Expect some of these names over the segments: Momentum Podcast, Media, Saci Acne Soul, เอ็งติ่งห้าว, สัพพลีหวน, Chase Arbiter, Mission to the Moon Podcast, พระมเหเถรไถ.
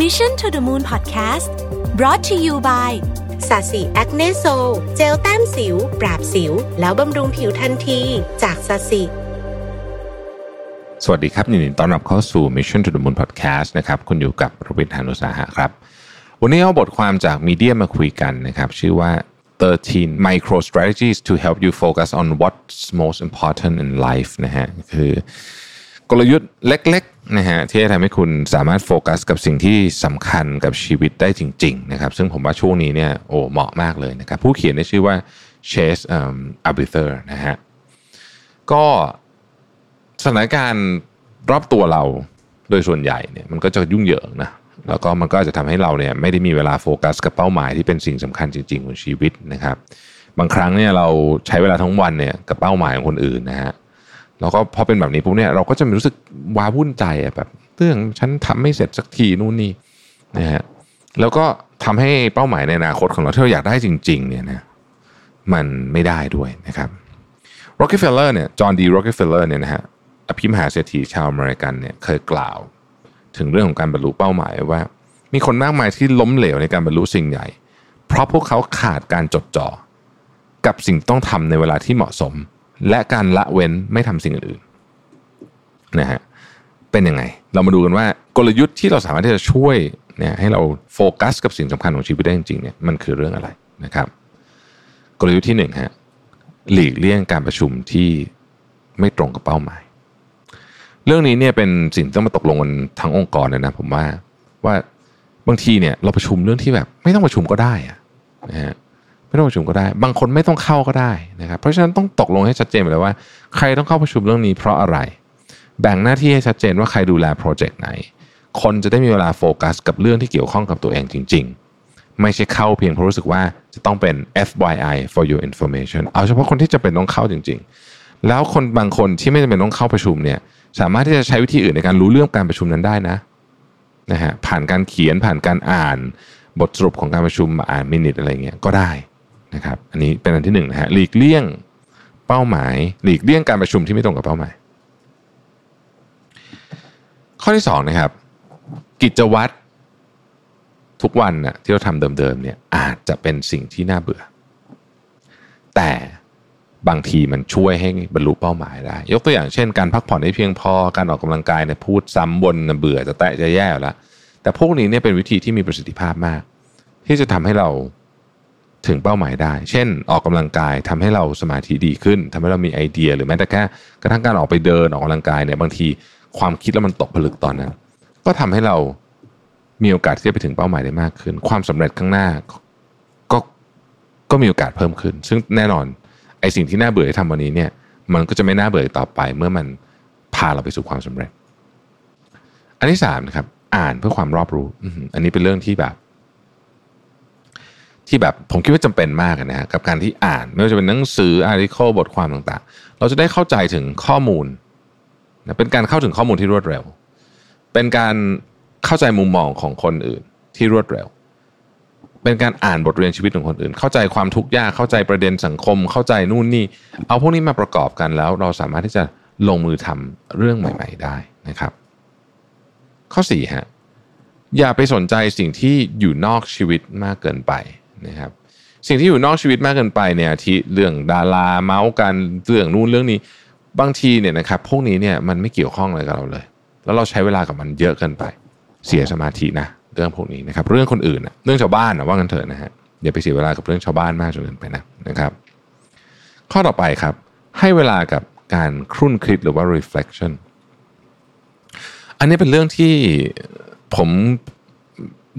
Mission to the Moon Podcast brought to you by Saci Acne Soul เจลแต้มสิวปราบสิวแล้วบำรุงผิวทันทีจาก Saciสวัสดีครับยินดีต้อนรับเข้าสู่ Mission to the Moon Podcast นะครับคุณอยู่กับรวิทย์ หาญอุตสาหะครับวันนี้เอาบทความจาก Media มาคุยกันนะครับชื่อว่า13 Micro Strategies to Help You Focus on What's Most Important in Life นะฮะคือกลยุทธ์เล็กๆนะฮะที่จะทำให้คุณสามารถโฟกัสกับสิ่งที่สำคัญกับชีวิตได้จริงๆนะครับซึ่งผมว่าช่วงนี้เนี่ยเหมาะมากเลยนะครับผู้เขียนได้ชื่อว่า Chase Arbiter นะฮะก็สถานการณ์รอบตัวเราโดยส่วนใหญ่เนี่ยมันก็จะยุ่งเหยิงนะแล้วก็มันก็จะทำให้เราเนี่ยไม่ได้มีเวลาโฟกัสกับเป้าหมายที่เป็นสิ่งสำคัญจริงๆของชีวิตนะครับบางครั้งเนี่ยเราใช้เวลาทั้งวันเนี่ยกับเป้าหมายของคนอื่นนะฮะแล้วก็พอเป็นแบบนี้ปุ๊บเนี่ยเราก็จะรู้สึกว้าวุ่นใจแบบเรื่องฉันทำไม่เสร็จสักทีนู่นนี่นะฮะแล้วก็ทำให้เป้าหมายในอนาคตของเราที่เราอยากได้จริงๆเนี่ยนะมันไม่ได้ด้วยนะครับโรคเฟลเลอร์เนี่ยจอห์นดีโรคเฟลเลอร์เนี่ยนะฮะอภิมหาเศรษฐีชาวอเมริกันเนี่ยเคยกล่าวถึงเรื่องของการบรรลุเป้าหมายว่ามีคนมากมายที่ล้มเหลวในการบรรลุสิ่งใหญ่เพราะพวกเขาขาดการจดจ่อกับสิ่งต้องทำในเวลาที่เหมาะสมและการละเว้นไม่ทำสิ่งอื่นนะฮะเป็นยังไงเรามาดูกันว่ากลยุทธ์ที่เราสามารถที่จะช่วยเนี่ยให้เราโฟกัสกับสิ่งสำคัญของชีวิตได้จริงๆเนี่ยมันคือเรื่องอะไรนะครับกลยุทธ์ที่1ฮะหลีกเลี่ยงการประชุมที่ไม่ตรงกับเป้าหมายเรื่องนี้เนี่ยเป็นสิ่งที่ต้องมาตกลงกันทั้งองค์กรเลยนะผมว่าบางทีเนี่ยเราประชุมเรื่องที่แบบไม่ต้องประชุมก็ได้นะฮะไม่ต้องประชุมก็ได้บางคนไม่ต้องเข้าก็ได้นะครับเพราะฉะนั้นต้องตกลงให้ชัดเจนเลยว่าใครต้องเข้าประชุมเรื่องนี้เพราะอะไรแบ่งหน้าที่ให้ชัดเจนว่าใครดูแลโปรเจกต์ไหนคนจะได้มีเวลาโฟกัสกับเรื่องที่เกี่ยวข้องกับตัวเองจริงๆไม่ใช่เข้าเพียงเพราะรู้สึกว่าจะต้องเป็น FYI for your information เอาเฉพาะคนที่จะเป็นต้องเข้าจริงๆแล้วคนบางคนที่ไม่จำเป็นต้องเข้าประชุมเนี่ยสามารถที่จะใช้วิธีอื่นในการรู้เรื่องการประชุมนั้นได้นะฮะผ่านการเขียนผ่านการอ่านบทสรุปของการประชุมมาอ่านมินิทอะไรเงี้ยก็ได้นะครับอันนี้เป็นอันที่1นะฮะหลีกเลี่ยงเป้าหมายหลีกเลี่ยงการประชุมที่ไม่ตรงกับเป้าหมายข้อที่2นะครับกิจวัตรทุกวันน่ะที่เราทำเดิมๆเนี่ยอาจจะเป็นสิ่งที่น่าเบื่อแต่บางทีมันช่วยให้บรรลุเป้าหมายได้ยกตัวอย่างเช่นการพักผ่อนให้เพียงพอการออกกำลังกายเนี่ยพูดซ้ำวนเบื่อจะแตะจะแย่แล้วแต่พวกนี้เนี่ยเป็นวิธีที่มีประสิทธิภาพมากที่จะทำให้เราถึงเป้าหมายได้เช่นออกกำลังกายทำให้เราสมาธิดีขึ้นทำให้เรามีไอเดียหรือแม้แต่แค่กระทั่งการออกไปเดินออกกำลังกายเนี่ยบางทีความคิดแล้วมันตกผลึกตอนนั้นก็ทำให้เรามีโอกาสที่จะไปถึงเป้าหมายได้มากขึ้นความสำเร็จข้างหน้าก็มีโอกาสเพิ่มขึ้นซึ่งแน่นอนไอ้สิ่งที่น่าเบื่อที่ทำวันนี้เนี่ยมันก็จะไม่น่าเบื่อต่อไปเมื่อมันพาเราไปสู่ความสำเร็จอันที่3นะครับอ่านเพื่อความรอบรู้อันนี้เป็นเรื่องที่แบบผมคิดว่าจำเป็นมากนะฮะกับการที่อ่านไม่ว่าจะเป็นหนังสืออาร์ติเคิลบทความต่างๆเราจะได้เข้าใจถึงข้อมูลนะเป็นการเข้าถึงข้อมูลที่รวดเร็วเป็นการเข้าใจมุมมองของคนอื่นที่รวดเร็วเป็นการอ่านบทเรียนชีวิตของคนอื่นเข้าใจความทุกข์ยากเข้าใจประเด็นสังคมเข้าใจนู่นนี่เอาพวกนี้มาประกอบกันแล้วเราสามารถที่จะลงมือทำเรื่องใหม่ๆได้นะครับข้อ4ฮะอย่าไปสนใจสิ่งที่อยู่นอกชีวิตมากเกินไปนะครับสิ่งที่อยู่นอกชีวิตมากเกินไปเนี่ยที่เรื่องดาราเมาส์กันเรื่องนู่นเรื่องนี้บางทีเนี่ยนะครับพวกนี้เนี่ยมันไม่เกี่ยวข้องอะไรกับเราเลยแล้วเราใช้เวลากับมันเยอะเกินไปเสียสมาธินะเรื่องพวกนี้นะครับเรื่องคนอื่นเรื่องชาวบ้านว่ากันเถอะนะฮะอย่าไปเสียเวลากับเรื่องชาวบ้านมากจนเกินไปนะครับข้อต่อไปครับให้เวลากับการครุ่นคิดหรือว่า reflection อันนี้เป็นเรื่องที่ผม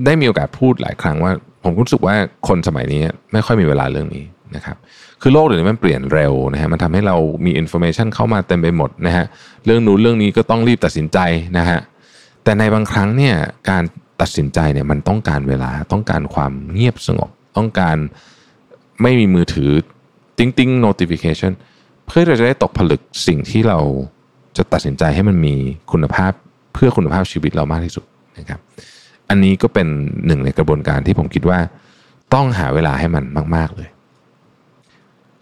ได้มีโอกาสพูดหลายครั้งว่าผมรู้สึกว่าคนสมัยนี้ไม่ค่อยมีเวลาเรื่องนี้นะครับคือโลกเดี๋ยวนี้มันเปลี่ยนเร็วนะฮะมันทำให้เรามี information เข้ามาเต็มไปหมดนะฮะเรื่องนู้นเรื่องนี้ก็ต้องรีบตัดสินใจนะฮะแต่ในบางครั้งเนี่ยการตัดสินใจเนี่ยมันต้องการเวลาต้องการความเงียบสงบต้องการไม่มีมือถือติ๊ง notification เพื่อเราจะได้ตกผลึกสิ่งที่เราจะตัดสินใจให้มันมีคุณภาพเพื่อคุณภาพชีวิตเรามากที่สุดนะครับอันนี้ก็เป็นหนึ่งในกระบวนการที่ผมคิดว่าต้องหาเวลาให้มันมากๆเลย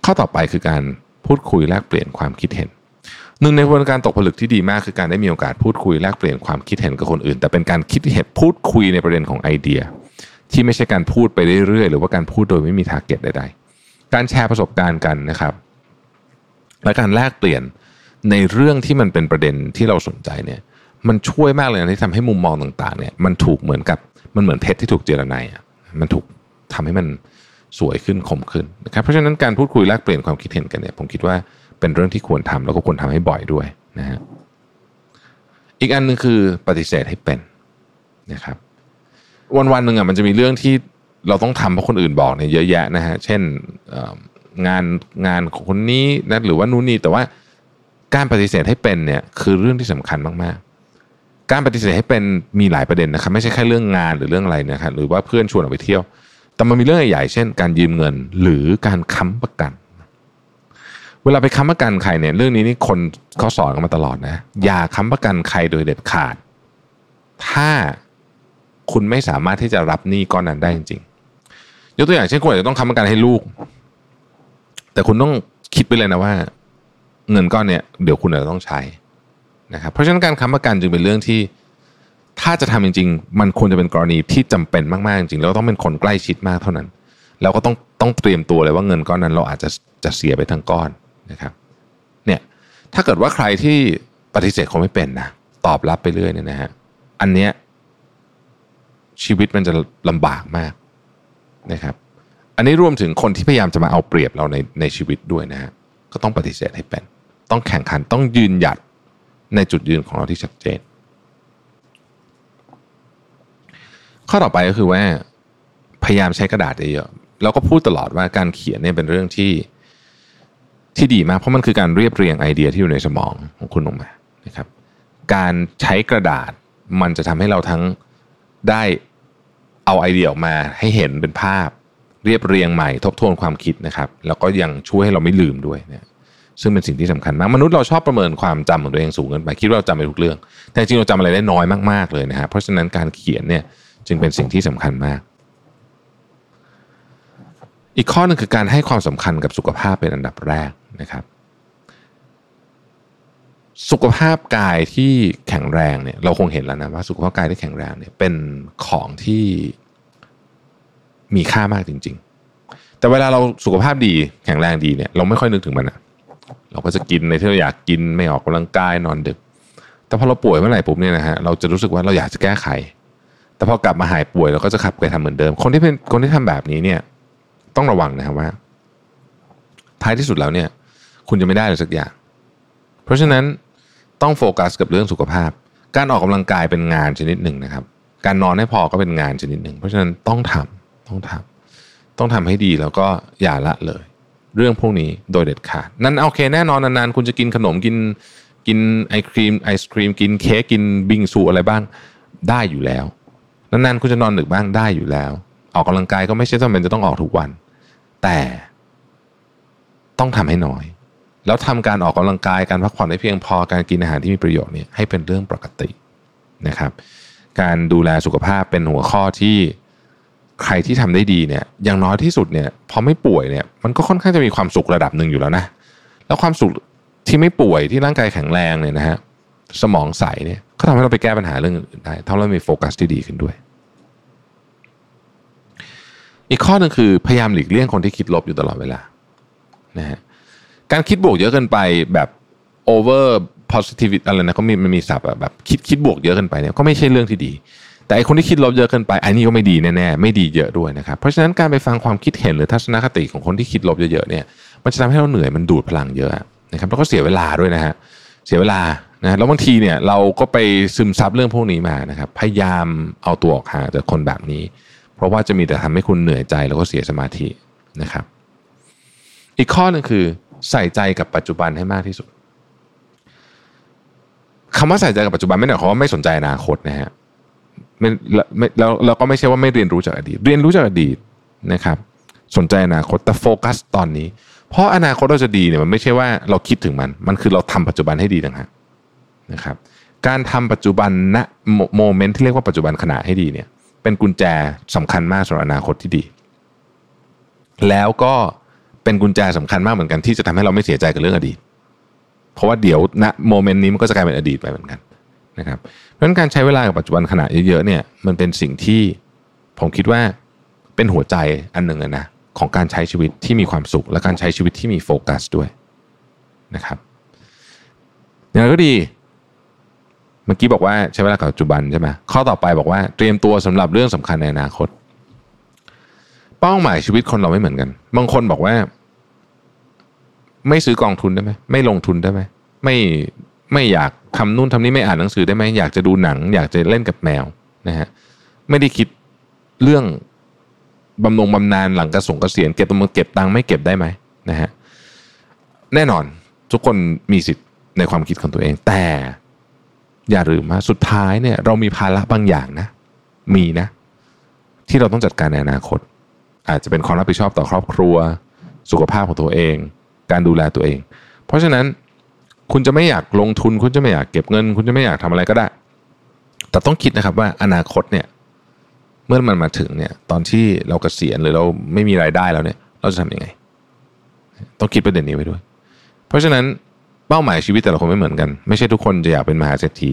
ข้อต่อไปคือการพูดคุยแลกเปลี่ยนความคิดเห็น หนึ่งในกระบวนการตกผลึกที่ดีมากคือการได้มีโอกาสพูดคุยแลกเปลี่ยนความคิดเห็นกับคนอื่นแต่เป็นการคิดเห็นพูดคุยในประเด็นของไอเดียที่ไม่ใช่การพูดไปเรื่อยๆหรือว่าการพูดโดยไม่มีทาร์เก็ตใดๆการแชร์ประสบการณ์กันนะครับและการแลกเปลี่ยนในเรื่องที่มันเป็นประเด็นที่เราสนใจเนี่ยมันช่วยมากเลยนะที่ทำให้มุมมองต่างๆเนี่ยมันถูกเหมือนกับมันเหมือนเพชรที่ถูกเจรไนมันถูกทำให้มันสวยขึ้นคมขึ้นนะครับเพราะฉะนั้นการพูดคุยแลกเปลี่ยนความคิดเห็นกันเนี่ยผมคิดว่าเป็นเรื่องที่ควรทำแล้วก็ควรทำให้บ่อยด้วยนะฮะอีกอันนึงคือปฏิเสธให้เป็นนะครับวันๆนึงอ่ะมันจะมีเรื่องที่เราต้องทำเพราะคนอื่นบอกเนี่ยเยอะแยะนะฮะเช่นงานของคนนี้นะหรือว่านู่นนี่แต่ว่าการปฏิเสธให้เป็นเนี่ยคือเรื่องที่สำคัญมากๆการปฏิเสธให้เป็นมีหลายประเด็นนะครับไม่ใช่แค่เรื่องงานหรือเรื่องอะไรนะครับหรือว่าเพื่อนชวนออกไปเที่ยวแต่มันมีเรื่องใหญ่ๆเช่นการยืมเงินหรือการค้ำประกันเวลาไปค้ำประกันใครเนี่ยเรื่องนี้นี่คนเขาสอนกันมาตลอดนะอย่าค้ำประกันใครโดยเด็ดขาดถ้าคุณไม่สามารถที่จะรับหนี้ก้อนนั้นได้จริงๆยกตัวอย่างเช่นคุณอาจจะต้องค้ำประกันให้ลูกแต่คุณต้องคิดไปเลยนะว่าเงินก้อนเนี่ยเดี๋ยวคุณอาจจะต้องใช้นะครับเพราะฉะนั้นการค้ำประกันจึงเป็นเรื่องที่ถ้าจะทำจริงๆมันควรจะเป็นกรณีที่จำเป็นมากๆจริงๆแล้วต้องเป็นคนใกล้ชิดมากเท่านั้นแล้วก็ต้องเตรียมตัวเลยว่าเงินก้อนนั้นเราอาจจะเสียไปทั้งก้อนนะครับเนี่ยถ้าเกิดว่าใครที่ปฏิเสธคงไม่เป็นนะตอบรับไปเรื่อยเนี่ยนะฮะอันเนี้ยชีวิตมันจะลำบากมากนะครับอันนี้รวมถึงคนที่พยายามจะมาเอาเปรียบเราในชีวิตด้วยนะฮะก็ต้องปฏิเสธให้เป็นต้องแข่งขันต้องยืนหยัดในจุดยืนของเราที่ชัดเจนข้อต่อไปก็คือว่าพยายามใช้กระดาษเยอะๆแล้วก็พูดตลอดว่าการเขียนเนี่ยเป็นเรื่องที่ดีมากเพราะมันคือการเรียบเรียงไอเดียที่อยู่ในสมองของคุณออกมานะครับการใช้กระดาษมันจะทำให้เราทั้งได้เอาไอเดียออกมาให้เห็นเป็นภาพเรียบเรียงใหม่ทบทวนความคิดนะครับแล้วก็ยังช่วยให้เราไม่ลืมด้วยเนี่ยซึ่งเป็นสิ่งที่สำคัญมากมนุษย์เราชอบประเมินความจำของตัวเองสูงเกินไปคิดว่าเราจำไปทุกเรื่องแต่จริงเราจำอะไรได้น้อยมากๆเลยนะฮะเพราะฉะนั้นการเขียนเนี่ยจึงเป็นสิ่งที่สำคัญมากอีกข้อหนึ่งคือการให้ความสำคัญกับสุขภาพเป็นอันดับแรกนะครับสุขภาพกายที่แข็งแรงเนี่ยเราคงเห็นแล้วนะว่าสุขภาพกายที่แข็งแรงเนี่ยเป็นของที่มีค่ามากจริงๆแต่เวลาเราสุขภาพดีแข็งแรงดีเนี่ยเราไม่ค่อยนึกถึงมันนะเราก็จะกินในที่เราอยากกินไม่ออกกำลังกายนอนดึกแต่พอเราป่วยเมื่อไหร่ปุ๊บเนี่ยนะฮะเราจะรู้สึกว่าเราอยากจะแก้ไขแต่พอกลับมาหายป่วยเราก็จะขับไปทำเหมือนเดิมคนที่ทำแบบนี้เนี่ยต้องระวังนะครับว่าท้ายที่สุดแล้วเนี่ยคุณจะไม่ได้เลยสักอย่างเพราะฉะนั้นต้องโฟกัสกับเรื่องสุขภาพการออกกำลังกายเป็นงานชนิดหนึ่งนะครับการนอนให้พอก็เป็นงานชนิดหนึ่งเพราะฉะนั้นต้องทำให้ดีแล้วก็อย่าละเลยเรื่องพวกนี้โดยเด็ดขาดนั่นโอเคแน่นอนนานๆคุณจะกินขนมกินไอศครีมกินเค้กกินบิงซูอะไรบ้างได้อยู่แล้วนานๆคุณจะนอนดึกบ้างได้อยู่แล้วออกกำลังกายก็ไม่ใช่จำเป็นจะต้องออกทุกวันแต่ต้องทำให้น้อยแล้วทำการออกกำลังกายการพักผ่อนให้เพียงพอการกินอาหารที่มีประโยชน์เนี่ยให้เป็นเรื่องปกตินะครับการดูแลสุขภาพเป็นหัวข้อที่ใครที่ทำได้ดีเนี่ยอย่างน้อยที่สุดเนี่ยพอไม่ป่วยเนี่ยมันก็ค่อนข้างจะมีความสุขระดับหนึ่งอยู่แล้วนะแล้วความสุขที่ไม่ป่วยที่ร่างกายแข็งแรงเนี่ยนะฮะสมองใสเนี่ยก็ทำให้เราไปแก้ปัญหาเรื่องอื่นได้ทำให้เรามีโฟกัสที่ดีขึ้นด้วยอีกข้อหนึ่งคือพยายามหลีกเลี่ยงคนที่คิดลบอยู่ตลอดเวลานะฮะการคิดบวกเยอะเกินไปแบบ over positivity อะไรนะก็มีศัพท์แบบคิดบวกเยอะเกินไปเนี่ยก็ไม่ใช่เรื่องที่ดีแต่ไอ้คนที่คิดลบเยอะเกินไปอันนี้ก็ไม่ดีแน่ๆไม่ดีเยอะด้วยนะครับเพราะฉะนั้นการไปฟังความคิดเห็นหรือทัศนคติของคนที่คิดลบเยอะๆเนี่ยมันจะทำให้เราเหนื่อยมันดูดพลังเยอะนะครับแล้วก็เสียเวลาด้วยนะฮะเสียเวลานะแล้วบางทีเนี่ยเราก็ไปซึมซับเรื่องพวกนี้มานะครับพยายามเอาตัวออกห่างจากคนแบบนี้เพราะว่าจะมีแต่ทำให้คุณเหนื่อยใจแล้วก็เสียสมาธินะครับอีกข้อหนึ่งคือใส่ใจกับปัจจุบันให้มากที่สุดคำว่าใส่ใจกับปัจจุบันไม่ได้หมายความว่าไม่สนใจอนาคตนะฮะเราก็ไม่ใช่ว่าไม่เรียนรู้จากอดีตเรียนรู้จากอดีตนะครับสนใจอนาคตแต่โฟกัสตอนนี้เพราะอนาคตเราจะดีเนี่ยมันไม่ใช่ว่าเราคิดถึงมันคือเราทำปัจจุบันให้ดีต่างหากนะครับการทำปัจจุบันณโมเมนต์ที่เรียกว่าปัจจุบันขณะให้ดีเนี่ยเป็นกุญแจสำคัญมากสำหรับอนาคตที่ดีแล้วก็เป็นกุญแจสำคัญมากเหมือนกันที่จะทำให้เราไม่เสียใจกับเรื่องอดีต เพราะว่าเดี๋ยวณโมเมนต์นี้มันก็จะกลายเป็นอดีตไปเหมือนกันนะครับเพราะฉะนั้นการใช้เวลากับปัจจุบันขณะเยอะๆเนี่ยมันเป็นสิ่งที่ผมคิดว่าเป็นหัวใจอันหนึ่งนะของการใช้ชีวิตที่มีความสุขและการใช้ชีวิตที่มีโฟกัสด้วยนะครับอย่างไรก็ดีเมื่อกี้บอกว่าใช้เวลากับปัจจุบันใช่ไหมข้อต่อไปบอกว่าเตรียมตัวสำหรับเรื่องสำคัญในอนาคตเป้าหมายชีวิตคนเราไม่เหมือนกันบางคนบอกว่าไม่ซื้อกองทุนได้ไหมไม่ลงทุนได้ไหมไม่อยากทำนู่นทำนี่ไม่อ่านหนังสือได้ไหมอยากจะดูหนังอยากจะเล่นกับแมวนะฮะไม่ได้คิดเรื่องบำนงบำนาญหลังเกษียณเก็บตังค์ไม่เก็บได้ไหมนะฮะแน่นอนทุกคนมีสิทธิ์ในความคิดของตัวเองแต่อย่าลืมว่าสุดท้ายเนี่ยเรามีภาระบางอย่างนะมีนะที่เราต้องจัดการในอนาคตอาจจะเป็นความรับผิดชอบต่อครอบครัวสุขภาพของตัวเองการดูแลตัวเองเพราะฉะนั้นคุณจะไม่อยากลงทุนคุณจะไม่อยากเก็บเงินคุณจะไม่อยากทำอะไรก็ได้แต่ต้องคิดนะครับว่าอนาคตเนี่ยเมื่อมันมาถึงเนี่ยตอนที่เราเกษียณหรือเราไม่มีรายได้แล้วเนี่ยเราจะทำยังไงต้องคิดประเด็นนี้ไว้ด้วยเพราะฉะนั้นเป้าหมายชีวิตแต่ละคนไม่เหมือนกันไม่ใช่ทุกคนจะอยากเป็นมหาเศรษฐี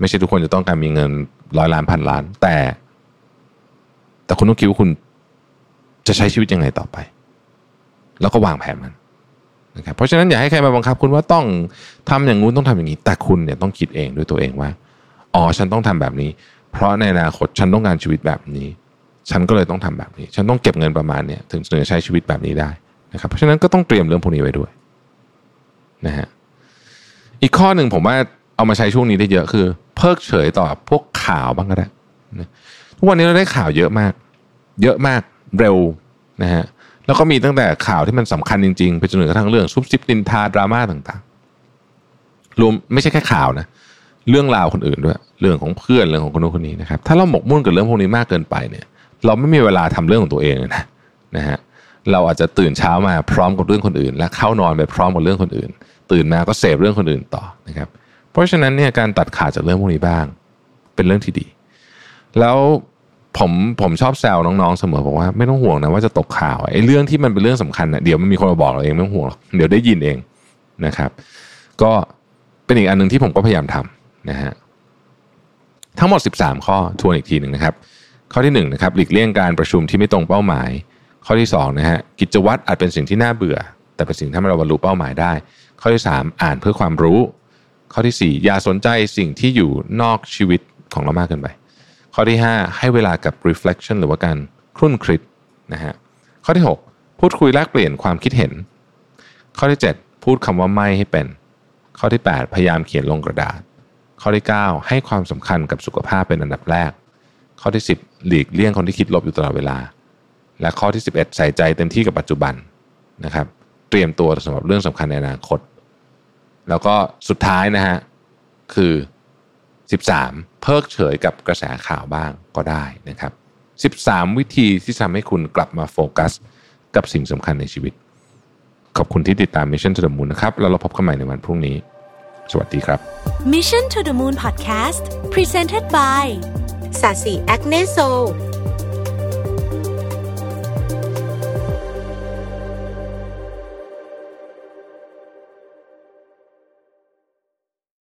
ไม่ใช่ทุกคนจะต้องการมีเงินร้อยล้านพันล้านแต่คุณต้องคิดว่าคุณจะใช้ชีวิตยังไงต่อไปแล้วก็วางแผนมันนะครับเพราะฉะนั้นอย่าให้ใครมาบังคับคุณว่าต้องทำอย่างนู้นต้องทำอย่างนี้แต่คุณเนี่ยต้องคิดเองด้วยตัวเองว่าอ๋อฉันต้องทำแบบนี้เพราะในอนาคตฉันต้องการชีวิตแบบนี้ฉันก็เลยต้องทำแบบนี้ฉันต้องเก็บเงินประมาณนี้ถึงจะใช้ชีวิตแบบนี้ได้นะครับเพราะฉะนั้นก็ต้องเตรียมเรื่องพวกนี้ไว้ด้วยนะฮะอีกข้อหนึ่งผมว่าเอามาใช้ช่วงนี้ได้เยอะคือเพิกเฉยต่อพวกข่าวบ้างก็ได้ทุกวันนี้เราได้ข่าวเยอะมากเร็วนะฮะแล้วก็มีตั้งแต่ข่าวที่มันสำคัญจริงๆไปจนถึงกระทั่งเรื่องซุบซิบนินทาดราม่าต่างๆรวมไม่ใช่แค่ข่าวนะเรื่องราวคนอื่นด้วยเรื่องของเพื่อนเรื่องของคนนู้นคนนี้นะครับถ้าเราหมกมุ่นกับเรื่องพวกนี้มากเกินไปเนี่ยเราไม่มีเวลาทำเรื่องของตัวเองนะฮะเราอาจจะตื่นเช้ามาพร้อมกับเรื่องคนอื่นและเข้านอนไปพร้อมกับเรื่องคนอื่นตื่นมาก็เสพเรื่องคนอื่นต่อนะครับเพราะฉะนั้นเนี่ยการตัดขาดจากเรื่องพวกนี้บ้างเป็นเรื่องที่ดีแล้วผมชอบแซวน้องๆเสมอบอกว่าไม่ต้องห่วงนะว่าจะตกข่าวไอ้เรื่องที่มันเป็นเรื่องสำคัญนะเดี๋ยวมันมีคนมาบอกเราเองไม่ต้องห่วงหรอกเดี๋ยวได้ยินเองนะครับก็เป็นอีกอันนึงที่ผมก็พยายามทำนะฮะทั้งหมด13ข้อทวนอีกทีนึงนะครับข้อที่1นะครับหลีกเลี่ยงการประชุมที่ไม่ตรงเป้าหมายข้อที่2นะฮะกิจวัตรอาจเป็นสิ่งที่น่าเบื่อแต่เป็นสิ่งที่ทำให้เราบรรลุเป้าหมายได้ข้อที่3อ่านเพื่อความรู้ข้อที่4อย่าสนใจสิ่งที่อยู่นอกชีวิตของเรามากเกินไปข้อที่5ให้เวลากับ reflection หรือว่าการครุ่นคิดนะฮะข้อที่6พูดคุยแลกเปลี่ยนความคิดเห็นข้อที่7พูดคำว่าไม่ให้เป็นข้อที่8พยายามเขียนลงกระดาษข้อที่9ให้ความสำคัญกับสุขภาพเป็นอันดับแรกข้อที่10หลีกเลี่ยงคนที่คิดลบอยู่ตลอดเวลาและข้อที่11ใส่ใจเต็มที่กับปัจจุบันนะครับเตรียมตัวสำหรับเรื่องสำคัญในอนาคตแล้วก็สุดท้ายนะฮะคือ13เพิกเฉยกับกระแสข่าวบ้างก็ได้นะครับ13วิธีที่ทำให้คุณกลับมาโฟกัสกับสิ่งสำคัญในชีวิตขอบคุณที่ติดตาม Mission to the Moon นะครับแล้วเราพบกันใหม่ในวันพรุ่งนี้สวัสดีครับ Mission to the Moon Podcast Presented by Saci Acne Soul